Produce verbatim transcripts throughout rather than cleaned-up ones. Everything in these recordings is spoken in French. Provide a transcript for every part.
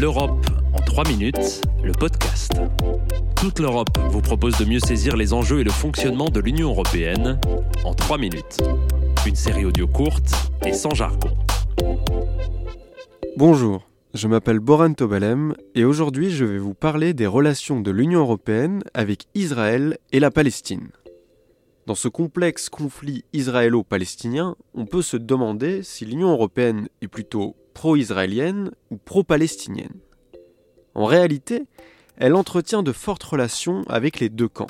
L'Europe en trois minutes, le podcast. Toute l'Europe vous propose de mieux saisir les enjeux et le fonctionnement de l'Union européenne en trois minutes. Une série audio courte et sans jargon. Bonjour, je m'appelle Boran Tobalem et aujourd'hui je vais vous parler des relations de l'Union européenne avec Israël et la Palestine. Dans ce complexe conflit israélo-palestinien, on peut se demander si l'Union européenne est plutôt pro-israélienne ou pro-palestinienne. En réalité, elle entretient de fortes relations avec les deux camps.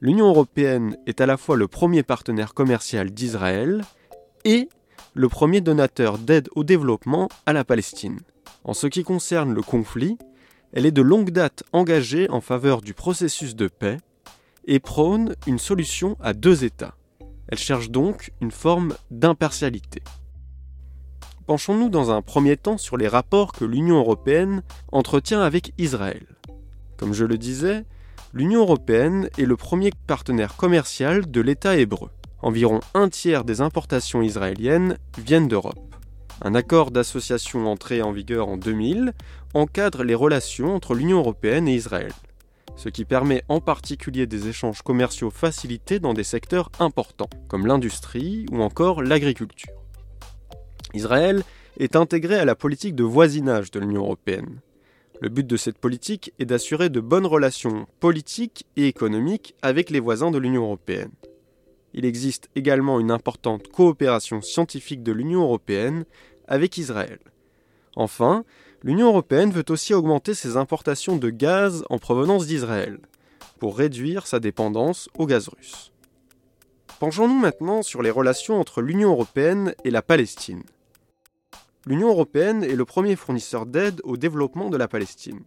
L'Union européenne est à la fois le premier partenaire commercial d'Israël et le premier donateur d'aide au développement à la Palestine. En ce qui concerne le conflit, elle est de longue date engagée en faveur du processus de paix et prône une solution à deux États. Elle cherche donc une forme d'impartialité. Penchons-nous dans un premier temps sur les rapports que l'Union européenne entretient avec Israël. Comme je le disais, l'Union européenne est le premier partenaire commercial de l'État hébreu. Environ un tiers des importations israéliennes viennent d'Europe. Un accord d'association entré en vigueur en deux mille encadre les relations entre l'Union européenne et Israël, ce qui permet en particulier des échanges commerciaux facilités dans des secteurs importants, comme l'industrie ou encore l'agriculture. Israël est intégré à la politique de voisinage de l'Union européenne. Le but de cette politique est d'assurer de bonnes relations politiques et économiques avec les voisins de l'Union européenne. Il existe également une importante coopération scientifique de l'Union européenne avec Israël. Enfin, l'Union européenne veut aussi augmenter ses importations de gaz en provenance d'Israël, pour réduire sa dépendance au gaz russe. Penchons-nous maintenant sur les relations entre l'Union européenne et la Palestine. L'Union européenne est le premier fournisseur d'aide au développement de la Palestine.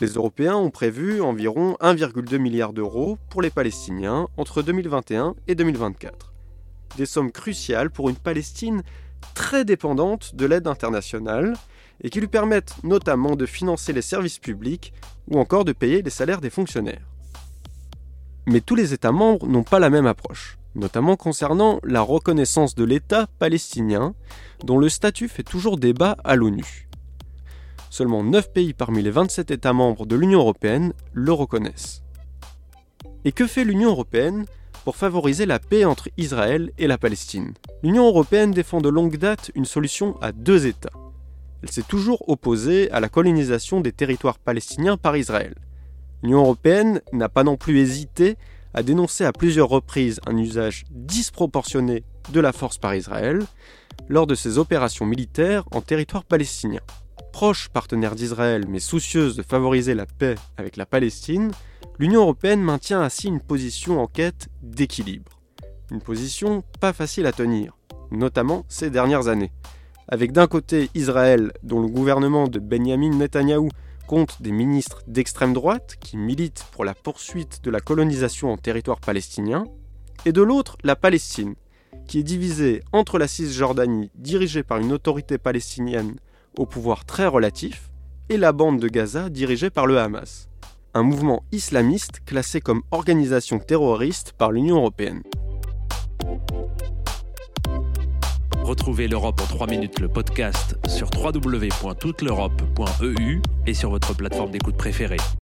Les Européens ont prévu environ un virgule deux milliard d'euros pour les Palestiniens entre deux mille vingt et un et deux mille vingt-quatre. Des sommes cruciales pour une Palestine très dépendante de l'aide internationale et qui lui permettent notamment de financer les services publics ou encore de payer les salaires des fonctionnaires. Mais tous les États membres n'ont pas la même approche, notamment concernant la reconnaissance de l'État palestinien, dont le statut fait toujours débat à l'ONU. Seulement neuf pays parmi les vingt-sept États membres de l'Union européenne le reconnaissent. Et que fait l'Union européenne pour favoriser la paix entre Israël et la Palestine? L'Union européenne défend de longue date une solution à deux États. Elle s'est toujours opposée à la colonisation des territoires palestiniens par Israël. L'Union européenne n'a pas non plus hésité à dénoncer à plusieurs reprises un usage disproportionné de la force par Israël lors de ses opérations militaires en territoire palestinien. Proche partenaire d'Israël mais soucieuse de favoriser la paix avec la Palestine, l'Union européenne maintient ainsi une position en quête d'équilibre. Une position pas facile à tenir, notamment ces dernières années. Avec d'un côté Israël, dont le gouvernement de Benjamin Netanyahu compte des ministres d'extrême droite qui militent pour la poursuite de la colonisation en territoire palestinien, et de l'autre la Palestine, qui est divisée entre la Cisjordanie, dirigée par une autorité palestinienne au pouvoir très relatif, et la bande de Gaza, dirigée par le Hamas, un mouvement islamiste classé comme organisation terroriste par l'Union européenne. Retrouvez l'Europe en trois minutes, le podcast, sur w w w point toute l'europe point e u et sur votre plateforme d'écoute préférée.